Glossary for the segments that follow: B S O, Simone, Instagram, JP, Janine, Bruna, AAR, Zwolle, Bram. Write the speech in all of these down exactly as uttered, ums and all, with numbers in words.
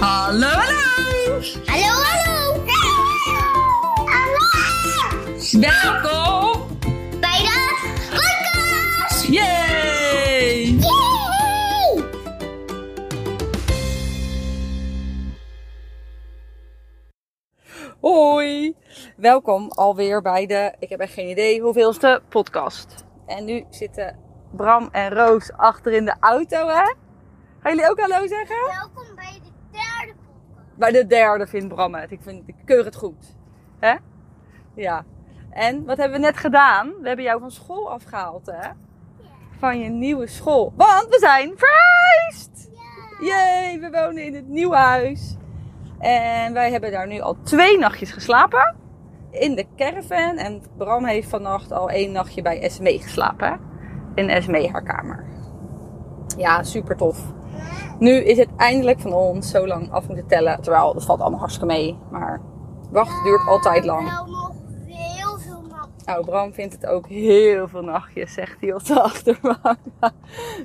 Hallo, hallo! Hallo, hallo! Hallo! Welkom bij de podcast! Yay! Yay! Hoi! Welkom alweer bij de, ik heb echt geen idee hoeveelste podcast. En nu zitten Bram en Roos achter in de auto, hè? Gaan jullie ook hallo zeggen? Welkom bij de derde podcast. Bij de derde vindt Bram het. Ik, vind, ik keur het goed. Hè? Ja. En wat hebben we net gedaan? We hebben jou van school afgehaald, hè? Ja. Van je nieuwe school. Want we zijn verhuisd! Ja. Jee, we wonen in het nieuwe huis. En wij hebben daar nu al twee nachtjes geslapen. In de caravan. En Bram heeft vannacht al één nachtje bij Esme geslapen. Hè? In Esme haar kamer. Ja, super tof. Nu is het eindelijk van ons zo lang af moeten tellen. Terwijl, dat valt allemaal hartstikke mee. Maar wacht ja, duurt altijd lang. Nou, nog heel veel nachtjes. Nou, Bram vindt het ook heel veel nachtjes, zegt hij op de achterbank.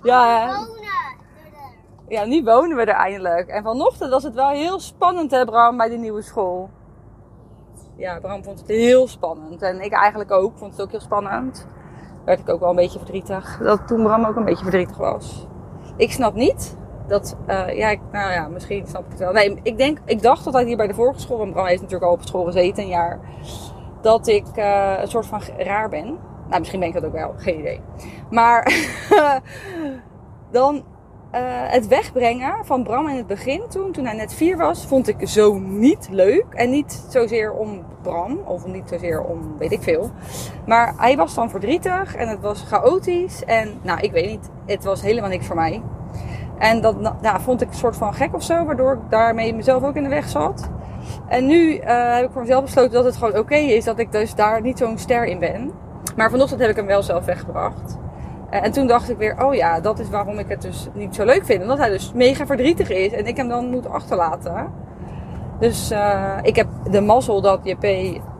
Ja, oh, wonen we er. Ja, nu wonen we er eindelijk. En vanochtend was het wel heel spannend, hè Bram, bij de nieuwe school. Ja, Bram vond het heel spannend. En ik eigenlijk ook, vond het ook heel spannend. Werd ik ook wel een beetje verdrietig. Dat toen Bram ook een beetje verdrietig was. Ik snap niet... Dat, uh, ja, ik, nou ja, misschien snap ik het wel. Nee, ik, denk, ik dacht dat hij hier bij de vorige school, want Bram heeft natuurlijk al op school gezeten een jaar, dat ik uh, een soort van raar ben. Nou, misschien ben ik dat ook wel, geen idee. Maar dan uh, het wegbrengen van Bram in het begin, toen, toen hij net vier was, vond ik zo niet leuk. En niet zozeer om Bram, of niet zozeer om, weet ik veel. Maar hij was dan verdrietig en het was chaotisch. En nou, ik weet niet, het was helemaal niks voor mij. En dat nou, vond ik een soort van gek of zo, waardoor ik daarmee mezelf ook in de weg zat. En nu uh, heb ik voor mezelf besloten dat het gewoon oké okay is dat ik dus daar niet zo'n ster in ben. Maar vanochtend heb ik hem wel zelf weggebracht. Uh, en toen dacht ik weer, oh ja, dat is waarom ik het dus niet zo leuk vind. Omdat hij dus mega verdrietig is en ik hem dan moet achterlaten. Dus uh, ik heb de mazzel dat J P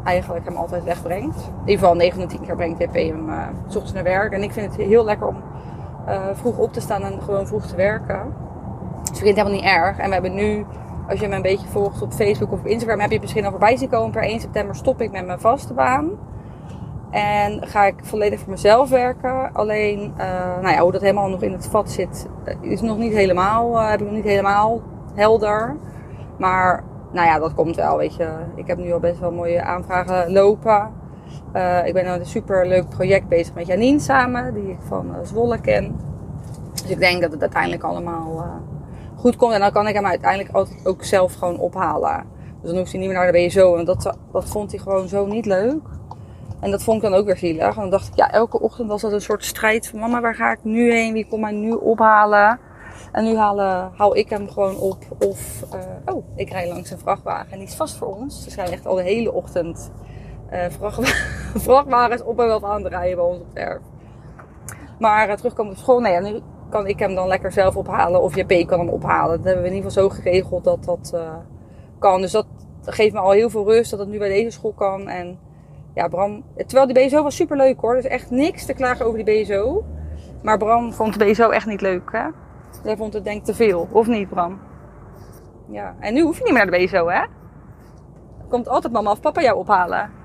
eigenlijk hem altijd wegbrengt. In ieder geval negen van de tien keer brengt J P hem uh, 's ochtends naar werk. En ik vind het heel lekker om... Uh, vroeg op te staan en gewoon vroeg te werken. Dus ik vind het helemaal niet erg. En we hebben nu, als je me een beetje volgt op Facebook of op Instagram, heb je het misschien al voorbij zien komen. Per één september stop ik met mijn vaste baan. En ga ik volledig voor mezelf werken. Alleen, uh, nou ja, hoe dat helemaal nog in het vat zit, is nog niet helemaal, uh, heb ik nog niet helemaal helder. Maar, nou ja, dat komt wel, weet je. Ik heb nu al best wel mooie aanvragen lopen. Uh, ik ben aan een superleuk project bezig met Janine samen, die ik van uh, Zwolle ken. Dus ik denk dat het uiteindelijk allemaal uh, goed komt. En dan kan ik hem uiteindelijk altijd ook zelf gewoon ophalen. Dus dan hoeft hij niet meer naar de B S O. En dat, dat vond hij gewoon zo niet leuk. En dat vond ik dan ook weer zielig. En dan dacht ik, ja, elke ochtend was dat een soort strijd van... Mama, waar ga ik nu heen? Wie komt mij nu ophalen? En nu halen, haal ik hem gewoon op. Of, uh, oh, ik rij langs een vrachtwagen. En die is vast voor ons. Dus hij echt al de hele ochtend... Uh, vrachtwagens vrachtwagens op en wel aan het rijden bij ons op het erf. Maar uh, terugkomen op school, nee, nu kan ik hem dan lekker zelf ophalen of J P kan hem ophalen. Dat hebben we in ieder geval zo geregeld dat dat uh, kan. Dus dat geeft me al heel veel rust dat het nu bij deze school kan. En ja, Bram, terwijl die B S O was super leuk hoor, dus echt niks te klagen over die B S O. Maar Bram vond de B S O echt niet leuk, hè? Hij vond het denk ik te veel, of niet Bram? Ja, en nu hoef je niet meer naar de B S O, hè? Komt altijd mama of papa jou ophalen.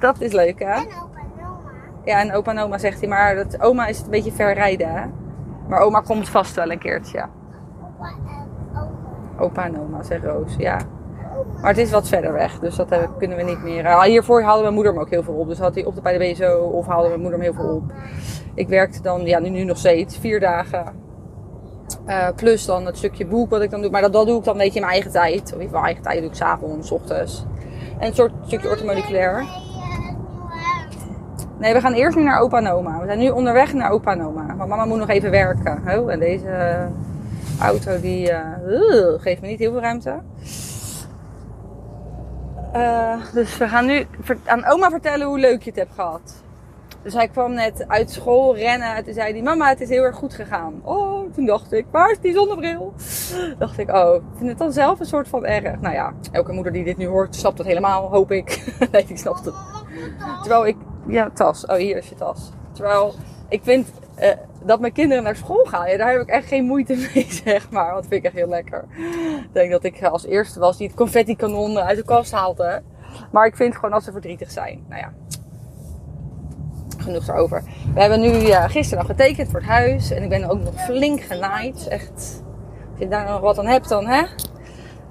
Dat is leuk, hè? En opa en oma. Ja, en opa en oma zegt hij. Maar dat, oma is het een beetje ver rijden, hè? Maar oma komt vast wel een keertje. Opa en oma. Opa en oma, zegt Roos, ja. Maar het is wat verder weg, dus dat hebben, kunnen we niet meer. Hiervoor haalde mijn moeder hem ook heel veel op. Dus had hij op de bij de B S O of haalde mijn moeder hem heel veel op. Ik werkte dan, ja, nu, nu nog steeds, vier dagen. Uh, plus dan het stukje boek wat ik dan doe. Maar dat, dat doe ik dan een beetje in mijn eigen tijd. Of in ieder geval eigen tijd doe ik s'avonds, 's ochtends. En een soort stukje orthomoleculair. Nee, we gaan eerst nu naar opa en oma. We zijn nu onderweg naar opa en oma. Maar mama moet nog even werken. Oh, en deze auto die uh, geeft me niet heel veel ruimte. Uh, dus we gaan nu aan oma vertellen hoe leuk je het hebt gehad. Dus hij kwam net uit school rennen. Toen zei hij, mama, het is heel erg goed gegaan. Oh, toen dacht ik, waar is die zonnebril? Dacht ik, oh, ik vind het dan zelf een soort van erg. Nou ja, elke moeder die dit nu hoort, snapt dat helemaal, hoop ik. Nee, ik snap het. Terwijl ik... Ja, tas. Oh, hier is je tas. Terwijl, ik vind Uh, dat mijn kinderen naar school gaan. Ja, daar heb ik echt geen moeite mee, zeg maar. Want dat vind ik echt heel lekker. Ik denk dat ik als eerste was die het confetti-kanon uit de kast haalde. Maar ik vind gewoon als ze verdrietig zijn. Nou ja, genoeg daarover. We hebben nu uh, gisteren nog getekend voor het huis. En ik ben ook nog flink genaaid. Echt, als je daar nog wat aan hebt dan, hè?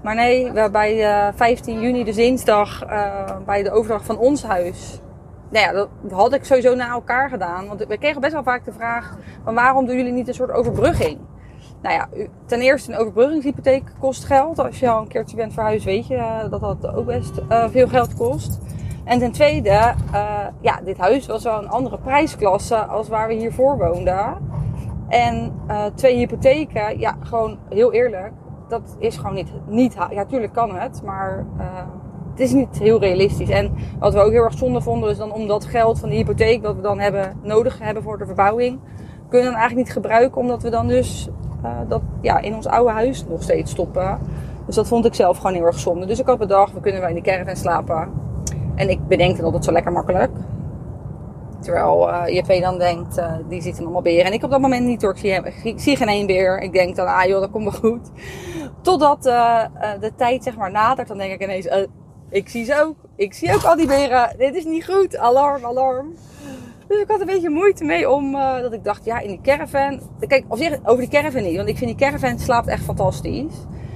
Maar nee, we bij uh, vijftien juni, de dinsdag, uh, bij de overdracht van ons huis... Nou ja, dat had ik sowieso na elkaar gedaan. Want we kregen best wel vaak de vraag... van waarom doen jullie niet een soort overbrugging? Nou ja, ten eerste een overbruggingshypotheek kost geld. Als je al een keertje bent verhuisd, weet je dat dat ook best uh, veel geld kost. En ten tweede, uh, ja, dit huis was wel een andere prijsklasse... als waar we hiervoor woonden. En uh, twee hypotheken, ja, gewoon heel eerlijk... dat is gewoon niet... niet ha- ja, tuurlijk kan het, maar... Uh, het is niet heel realistisch. En wat we ook heel erg zonde vonden... is dan om dat geld van de hypotheek... wat we dan hebben, nodig hebben voor de verbouwing... kunnen we dan eigenlijk niet gebruiken... omdat we dan dus uh, dat, ja, in ons oude huis nog steeds stoppen. Dus dat vond ik zelf gewoon heel erg zonde. Dus ik had bedacht, we kunnen wel in de caravan slapen. En ik bedenk dat het zo lekker makkelijk. Terwijl uh, J P dan denkt... Uh, die zitten allemaal beren. En ik op dat moment niet hoor. Ik zie, hem, ik zie geen één beer. Ik denk dan, ah joh, dat komt wel goed. Totdat uh, de tijd zeg maar nadert. Dan denk ik ineens... Uh, Ik zie ze ook. Ik zie ook al die beren. Dit is niet goed. Alarm, alarm. Dus ik had een beetje moeite mee om... Uh, dat ik dacht, ja, in die caravan... Kijk, op zich over die caravan niet. Want ik vind die caravan slaapt echt fantastisch.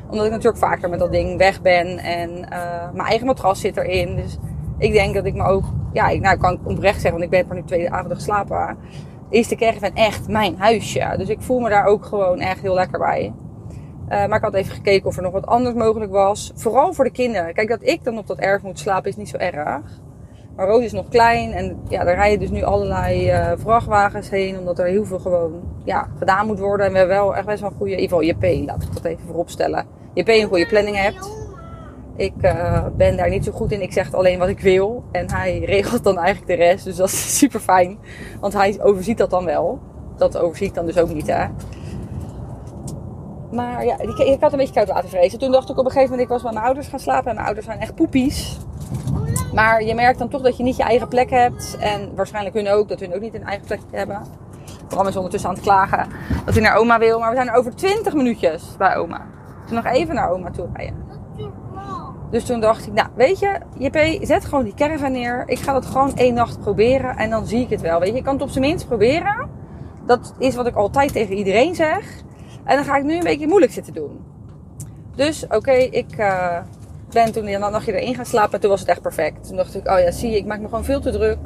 Omdat ik natuurlijk vaker met dat ding weg ben. En uh, mijn eigen matras zit erin. Dus ik denk dat ik me ook... Ja, ik, nou, ik kan oprecht zeggen, want ik ben er nu twee avonden geslapen. Is de caravan echt mijn huisje. Dus ik voel me daar ook gewoon echt heel lekker bij. Uh, maar ik had even gekeken of er nog wat anders mogelijk was. Vooral voor de kinderen. Kijk, dat ik dan op dat erf moet slapen is niet zo erg. Maar Roos is nog klein. En ja, daar rijden dus nu allerlei uh, vrachtwagens heen. Omdat er heel veel gewoon ja, gedaan moet worden. En we hebben wel echt best wel een goede... In ieder geval J P, laat ik dat even voorop stellen. J P een goede planning hebt. Ik uh, ben daar niet zo goed in. Ik zeg alleen wat ik wil. En hij regelt dan eigenlijk de rest. Dus dat is super fijn. Want hij overziet dat dan wel. Dat overzie ik dan dus ook niet, hè. Maar ja, ik had een beetje koud watervrees. Toen dacht ik op een gegeven moment, ik was bij mijn ouders gaan slapen. En mijn ouders zijn echt poepies. Maar je merkt dan toch dat je niet je eigen plek hebt. En waarschijnlijk hun ook, dat hun ook niet een eigen plek hebben. Bram is ondertussen aan het klagen dat hij naar oma wil. Maar we zijn er over twintig minuutjes bij oma. Dus nog even naar oma toe rijden. Dus toen dacht ik, nou weet je, J P, zet gewoon die caravan neer. Ik ga dat gewoon één nacht proberen en dan zie ik het wel. Weet je, ik kan het op zijn minst proberen. Dat is wat ik altijd tegen iedereen zeg. En dan ga ik nu een beetje moeilijk zitten doen. Dus oké, okay, ik uh, ben toen een nachtje erin gaan slapen. En toen was het echt perfect. Toen dacht ik, oh ja, zie je, ik maak me gewoon veel te druk.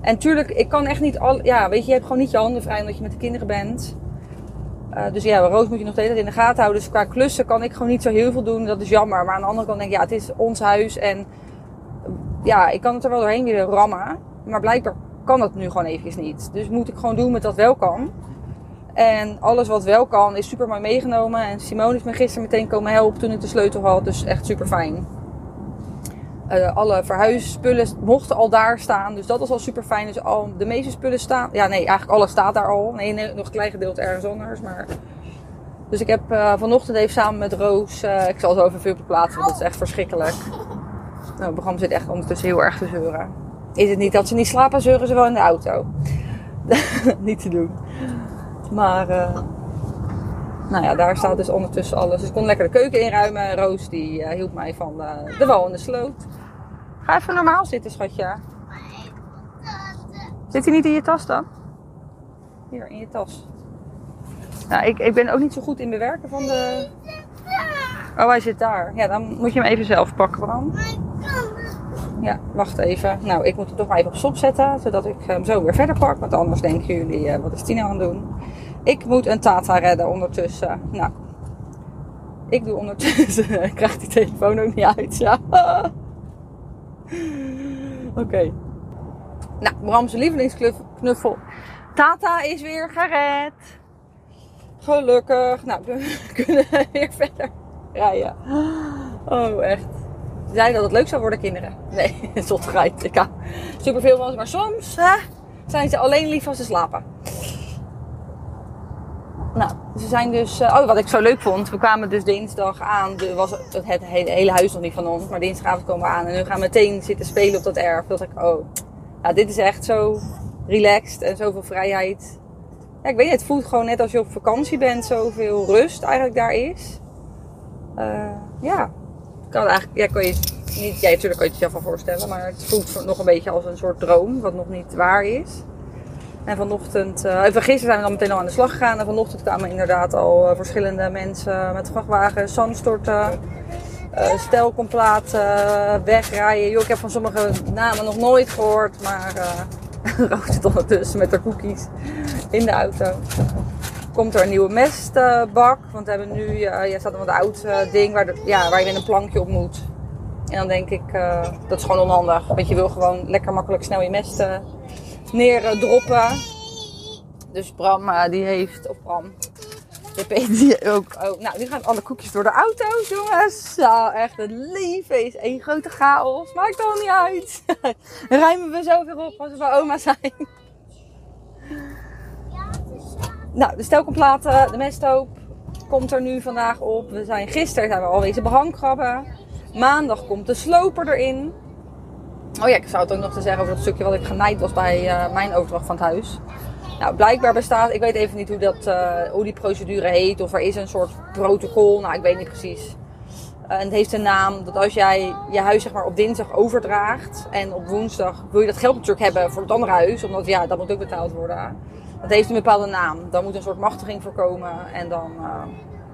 En tuurlijk, ik kan echt niet al... Ja, weet je, je hebt gewoon niet je handen vrij omdat je met de kinderen bent. Uh, dus ja, Roos moet je nog de hele tijd in de gaten houden. Dus qua klussen kan ik gewoon niet zo heel veel doen. Dat is jammer. Maar aan de andere kant denk ik, ja, het is ons huis. En ja, ik kan het er wel doorheen willen rammen. Maar blijkbaar kan dat nu gewoon eventjes niet. Dus moet ik gewoon doen met dat wel kan. En alles wat wel kan is super mooi meegenomen. En Simone is me gisteren meteen komen helpen toen ik de sleutel had. Dus echt super fijn. Uh, alle verhuisspullen mochten al daar staan. Dus dat was al super fijn. Dus al de meeste spullen staan. Ja, nee, eigenlijk alles staat daar al. Nee, nee nog een klein gedeelte ergens anders. Maar... Dus ik heb uh, vanochtend even samen met Roos. Uh, ik zal zo even veel plaatsen. Dat is echt verschrikkelijk. Nou, Bram zit echt ondertussen heel erg te zeuren. Is het niet dat ze niet slapen, zeuren ze wel in de auto. Niet te doen. Maar, uh, nou ja, daar staat dus ondertussen alles. Dus ik kon lekker de keuken inruimen. Roos, die uh, hielp mij van uh, de wal en de sloot. Ga even normaal zitten, schatje. Zit hij niet in je tas dan? Hier, in je tas. Nou, ik, ik ben ook niet zo goed in bewerken van de... Oh, hij zit daar. Ja, dan moet je hem even zelf pakken, Bram. Ja, wacht even. Nou, ik moet het toch maar even op stop zetten. Zodat ik hem zo weer verder pak. Want anders denken jullie, uh, wat is Tina aan het doen? Ik moet een Tata redden ondertussen. Nou, ik doe ondertussen... ik krijg die telefoon ook niet uit, ja. Oké. Okay. Nou, Bram's lievelingsknuffel. Tata is weer gered. Gelukkig. Nou, we kunnen weer verder rijden. Oh, echt. Ze zeiden dat het leuk zou worden, kinderen. Nee, zottigheid. Ik hou superveel van ze. Maar soms hè, zijn ze alleen lief als ze slapen. Nou, ze zijn dus... Oh, wat ik zo leuk vond. We kwamen dus dinsdag aan. De, was het, het hele huis nog niet van ons. Maar dinsdagavond komen we aan. En nu gaan we meteen zitten spelen op dat erf. Dat ik, oh, nou, dit is echt zo relaxed. En zoveel vrijheid. ja, ik weet het, het voelt gewoon net als je op vakantie bent, zoveel rust eigenlijk daar is. Uh, ja, kan het eigenlijk, ja, kan je niet, ja, natuurlijk kan je het jezelf wel voorstellen, maar het voelt nog een beetje als een soort droom wat nog niet waar is. En vanochtend, uh, van gisteren zijn we dan meteen al aan de slag gegaan en vanochtend kwamen inderdaad al uh, verschillende mensen met vrachtwagens, zandstorten, uh, stelkomplaten, uh, wegrijden. Yo, ik heb van sommige namen nog nooit gehoord, maar uh, rookt het ondertussen met haar cookies in de auto. Komt er een nieuwe mestbak, want we hebben nu, uh, ja, staat een wat oud uh, ding waar, de, ja, waar je met een plankje op moet. En dan denk ik, uh, dat is gewoon onhandig, want je wil gewoon lekker makkelijk snel je mest uh, neerdroppen. Dus Bram, uh, die heeft, of Bram, J P, die ook, oh, nou, nu gaan alle koekjes door de auto's, jongens. Nou, echt, het leven is één grote chaos, maakt al niet uit. Rijmen we zoveel op als we bij oma zijn. Nou, de stelkomplaten, de mesthoop komt er nu vandaag op. We zijn gisteren zijn we alweer de behangkrabben. Maandag komt de sloper erin. Oh ja, ik zou het ook nog te zeggen over dat stukje wat ik genaaid was bij uh, mijn overdracht van het huis. Nou, blijkbaar bestaat, ik weet even niet hoe, dat, uh, hoe die procedure heet of er is een soort protocol. Nou, ik weet niet precies. Uh, en het heeft een naam dat als jij je huis zeg maar op dinsdag overdraagt en op woensdag wil je dat geld natuurlijk hebben voor het andere huis. Omdat ja, dat moet ook betaald worden. Dat heeft een bepaalde naam. Dan moet een soort machtiging voorkomen. En dan, uh,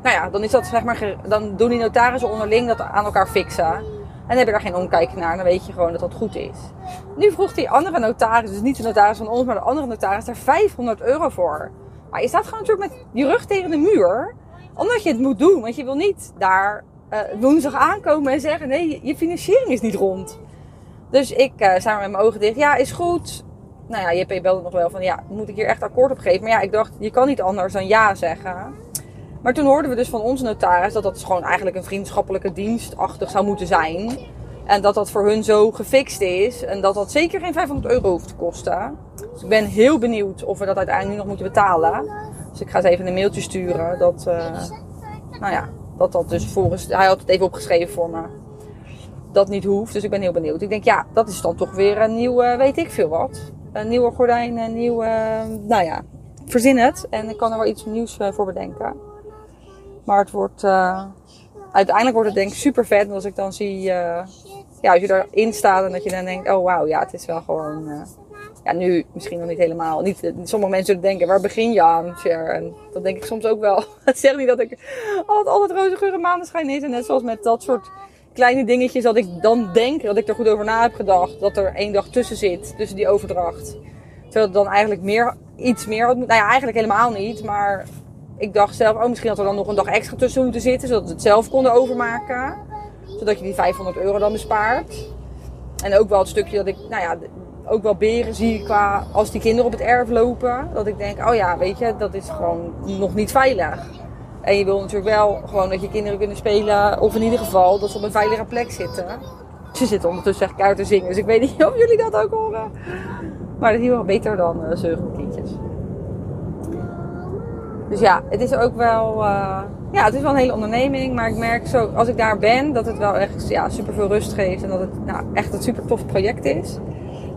nou ja, dan, is dat, zeg maar, dan doen die notarissen onderling dat aan elkaar fixen. En dan heb je daar geen omkijk naar. Dan weet je gewoon dat dat goed is. Nu vroeg die andere notaris, dus niet de notaris van ons, maar de andere notaris, daar vijfhonderd euro voor. Maar je staat gewoon natuurlijk met je rug tegen de muur. Omdat je het moet doen. Want je wil niet daar uh, woensdag aankomen en zeggen, nee, je financiering is niet rond. Dus ik uh, zei met mijn ogen dicht, ja, is goed. Nou ja, J P belde nog wel van, ja, moet ik hier echt akkoord op geven? Maar ja, ik dacht, je kan niet anders dan ja zeggen. Maar toen hoorden we dus van onze notaris dat dat gewoon eigenlijk een vriendschappelijke dienstachtig zou moeten zijn. En dat dat voor hun zo gefixt is. En dat dat zeker geen vijfhonderd euro hoeft te kosten. Dus ik ben heel benieuwd of we dat uiteindelijk nog moeten betalen. Dus ik ga eens even een mailtje sturen. Dat, uh, nou ja, dat dat dus volgens, hij had het even opgeschreven voor me. Dat niet hoeft, dus ik ben heel benieuwd. Ik denk, ja, dat is dan toch weer een nieuw, uh, weet ik veel wat. Een nieuwe gordijn, een nieuwe, nou ja, verzin het. En ik kan er wel iets nieuws voor bedenken. Maar het wordt, uh, uiteindelijk wordt het denk ik super vet. En als ik dan zie, uh, ja, als je erin staat en dat je dan denkt, oh wauw, ja, het is wel gewoon, uh, ja, nu misschien nog niet helemaal. Niet, sommige mensen zullen denken, waar begin je aan, Cher? En dat denk ik soms ook wel. Het zegt niet dat ik altijd, altijd roze geur en maneschijn is. En net zoals met dat soort kleine dingetjes dat ik dan denk, dat ik er goed over na heb gedacht, dat er één dag tussen zit, tussen die overdracht. Terwijl het dan eigenlijk meer, iets meer had moeten. Nou ja, eigenlijk helemaal niet, maar ik dacht zelf, oh misschien had er dan nog een dag extra tussen moeten zitten, zodat we het zelf konden overmaken. Zodat je die vijfhonderd euro dan bespaart. En ook wel het stukje dat ik, nou ja, ook wel beren zie qua, als die kinderen op het erf lopen, dat ik denk, oh ja, weet je, dat is gewoon nog niet veilig. En je wil natuurlijk wel gewoon dat je kinderen kunnen spelen. Of in ieder geval dat ze op een veilige plek zitten. Ze zitten ondertussen echt keihard te zingen. Dus ik weet niet of jullie dat ook horen. Maar dat is hier wel beter dan uh, zeugelkindjes. Dus ja, het is ook wel, uh, ja, het is wel een hele onderneming. Maar ik merk zo, als ik daar ben, dat het wel echt ja, super veel rust geeft. En dat het nou, echt een super tof project is.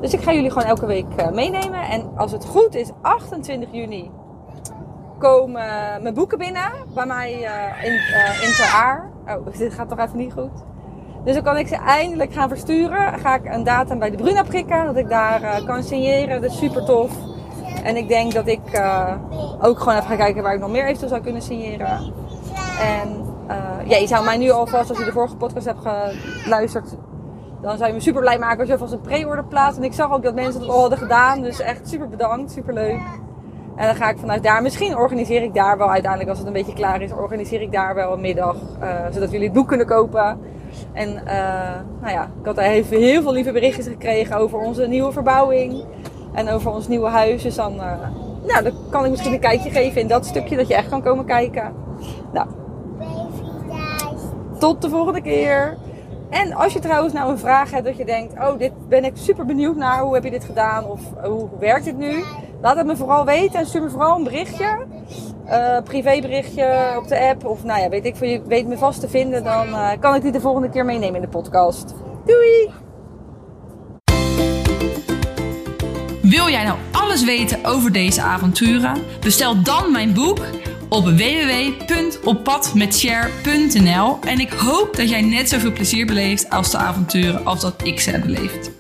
Dus ik ga jullie gewoon elke week uh, meenemen. En als het goed is, achtentwintig juni. Komen uh, mijn boeken binnen bij mij uh, in, uh, in A A R. Oh, dit gaat toch even niet goed. Dus dan kan ik ze eindelijk gaan versturen. Dan ga ik een datum bij de Bruna prikken, dat ik daar uh, kan signeren. Dat is super tof. En ik denk dat ik uh, ook gewoon even ga kijken waar ik nog meer eventueel zou kunnen signeren. En uh, ja, je zou mij nu alvast, als je de vorige podcast hebt geluisterd, dan zou je me super blij maken als je alvast een pre-order plaatst. En ik zag ook dat mensen dat al hadden gedaan. Dus echt super bedankt, super leuk. En dan ga ik vanuit daar, misschien organiseer ik daar wel uiteindelijk, als het een beetje klaar is, organiseer ik daar wel een middag. Uh, zodat jullie het boek kunnen kopen. En uh, nou ja, ik had even heel veel lieve berichtjes gekregen over onze nieuwe verbouwing. En over ons nieuwe huis. Dus dan, uh, nou, dan kan ik misschien een kijkje geven in dat stukje, dat je echt kan komen kijken. Nou, tot de volgende keer. En als je trouwens nou een vraag hebt dat je denkt, oh dit ben ik super benieuwd naar, hoe heb je dit gedaan of hoe werkt dit nu? Laat het me vooral weten en stuur me vooral een berichtje, uh, privéberichtje op de app of nou ja, weet ik, je weet me vast te vinden, dan uh, kan ik die de volgende keer meenemen in de podcast. Doei! Wil jij nou alles weten over deze avonturen? Bestel dan mijn boek op w w w punt op pad met share punt n l en ik hoop dat jij net zoveel plezier beleeft als de avonturen als dat ik ze heb beleefd.